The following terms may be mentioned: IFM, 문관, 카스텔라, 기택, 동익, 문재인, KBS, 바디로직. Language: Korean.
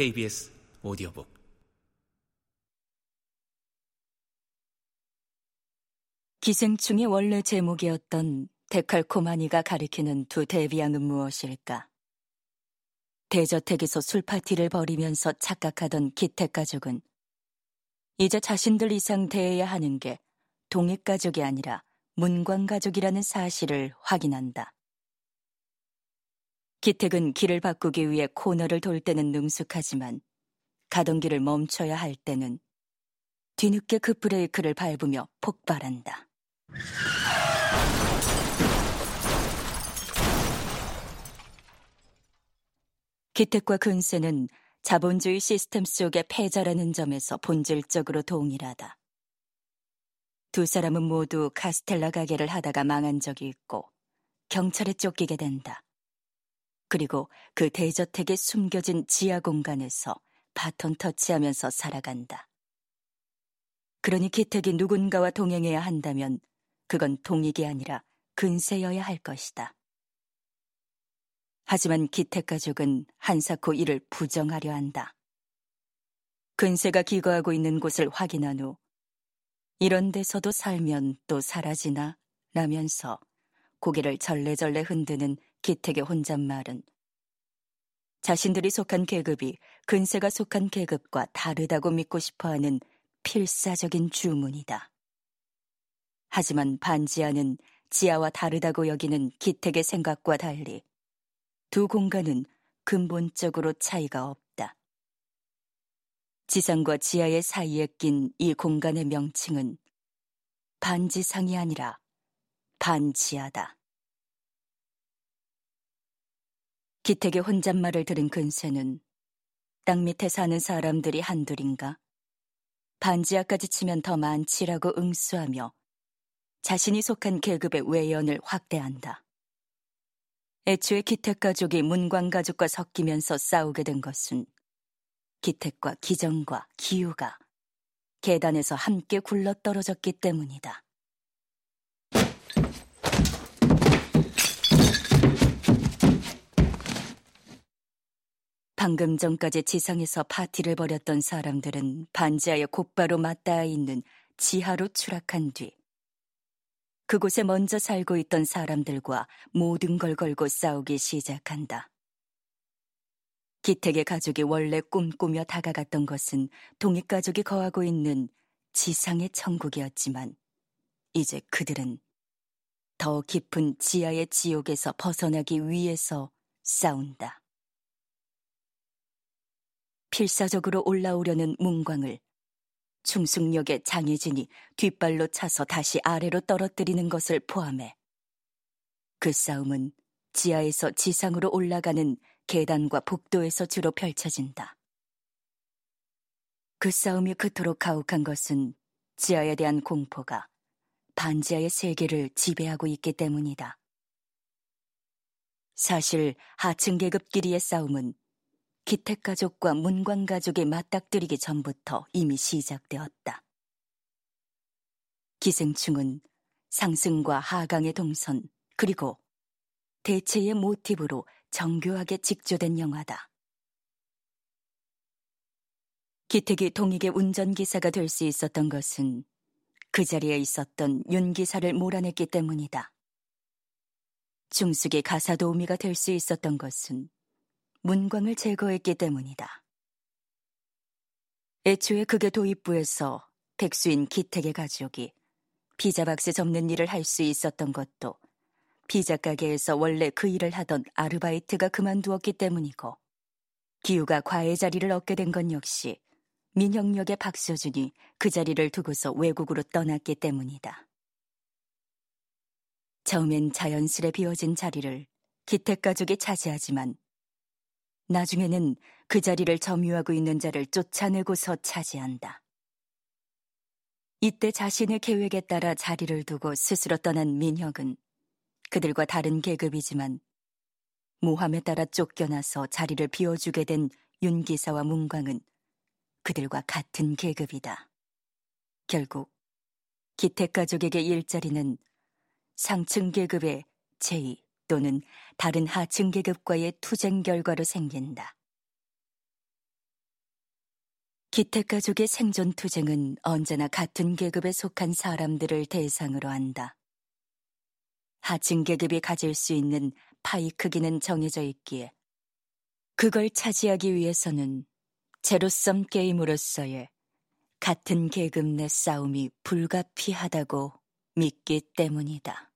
KBS 오디오북 기생충의 원래 제목이었던 데칼코마니가 가리키는 두 데비앙은 무엇일까? 대저택에서 술파티를 벌이면서 착각하던 기택 가족은 이제 자신들 이상 대해야 하는 게 동익 가족이 아니라 문관 가족이라는 사실을 확인한다. 기택은 길을 바꾸기 위해 코너를 돌 때는 능숙하지만 가던 길을 멈춰야 할 때는 뒤늦게 급브레이크를 밟으며 폭발한다. 기택과 근세는 자본주의 시스템 속의 패자라는 점에서 본질적으로 동일하다. 두 사람은 모두 카스텔라 가게를 하다가 망한 적이 있고 경찰에 쫓기게 된다. 그리고 그 대저택에 숨겨진 지하 공간에서 바톤 터치하면서 살아간다. 그러니 기택이 누군가와 동행해야 한다면 그건 동익이 아니라 근세여야 할 것이다. 하지만 기택 가족은 한사코 이를 부정하려 한다. 근세가 기거하고 있는 곳을 확인한 후 이런 데서도 살면 또 사라지나 라면서 고개를 절레절레 흔드는 기택의 혼잣말은 자신들이 속한 계급이 근세가 속한 계급과 다르다고 믿고 싶어하는 필사적인 주문이다. 하지만 반지하는 지하와 다르다고 여기는 기택의 생각과 달리 두 공간은 근본적으로 차이가 없다. 지상과 지하의 사이에 낀 이 공간의 명칭은 반지상이 아니라 반지하다. 기택의 혼잣말을 들은 근세는 땅 밑에 사는 사람들이 한둘인가? 반지하까지 치면 더 많지라고 응수하며 자신이 속한 계급의 외연을 확대한다. 애초에 기택 가족이 문관 가족과 섞이면서 싸우게 된 것은 기택과 기정과 기우가 계단에서 함께 굴러떨어졌기 때문이다. 방금 전까지 지상에서 파티를 벌였던 사람들은 반지하에 곧바로 맞닿아 있는 지하로 추락한 뒤 그곳에 먼저 살고 있던 사람들과 모든 걸 걸고 싸우기 시작한다. 기택의 가족이 원래 꿈꾸며 다가갔던 것은 동익 가족이 거하고 있는 지상의 천국이었지만 이제 그들은 더 깊은 지하의 지옥에서 벗어나기 위해서 싸운다. 필사적으로 올라오려는 문광을 충숙역의 장혜진이 뒷발로 차서 다시 아래로 떨어뜨리는 것을 포함해 그 싸움은 지하에서 지상으로 올라가는 계단과 복도에서 주로 펼쳐진다. 그 싸움이 그토록 가혹한 것은 지하에 대한 공포가 반지하의 세계를 지배하고 있기 때문이다. 사실 하층 계급끼리의 싸움은 기택 가족과 문관 가족이 맞닥뜨리기 전부터 이미 시작되었다. 기생충은 상승과 하강의 동선 그리고 대체의 모티브로 정교하게 직조된 영화다. 기택이 동익의 운전기사가 될 수 있었던 것은 그 자리에 있었던 윤 기사를 몰아냈기 때문이다. 중숙이 가사 도우미가 될 수 있었던 것은 문광을 제거했기 때문이다. 애초에 극의 도입부에서 백수인 기택의 가족이 피자 박스 접는 일을 할 수 있었던 것도 피자 가게에서 원래 그 일을 하던 아르바이트가 그만두었기 때문이고 기우가 과외 자리를 얻게 된 건 역시 민혁역의 박서준이 그 자리를 두고서 외국으로 떠났기 때문이다. 처음엔 자연스레 비워진 자리를 기택 가족이 차지하지만 나중에는 그 자리를 점유하고 있는 자를 쫓아내고서 차지한다. 이때 자신의 계획에 따라 자리를 두고 스스로 떠난 민혁은 그들과 다른 계급이지만 모함에 따라 쫓겨나서 자리를 비워주게 된 윤기사와 문광은 그들과 같은 계급이다. 결국 기택 가족에게 일자리는 상층 계급의 제2 또는 다른 하층 계급과의 투쟁 결과로 생긴다. 기택 가족의 생존 투쟁은 언제나 같은 계급에 속한 사람들을 대상으로 한다. 하층 계급이 가질 수 있는 파이 크기는 정해져 있기에 그걸 차지하기 위해서는 제로섬 게임으로서의 같은 계급 내 싸움이 불가피하다고 믿기 때문이다.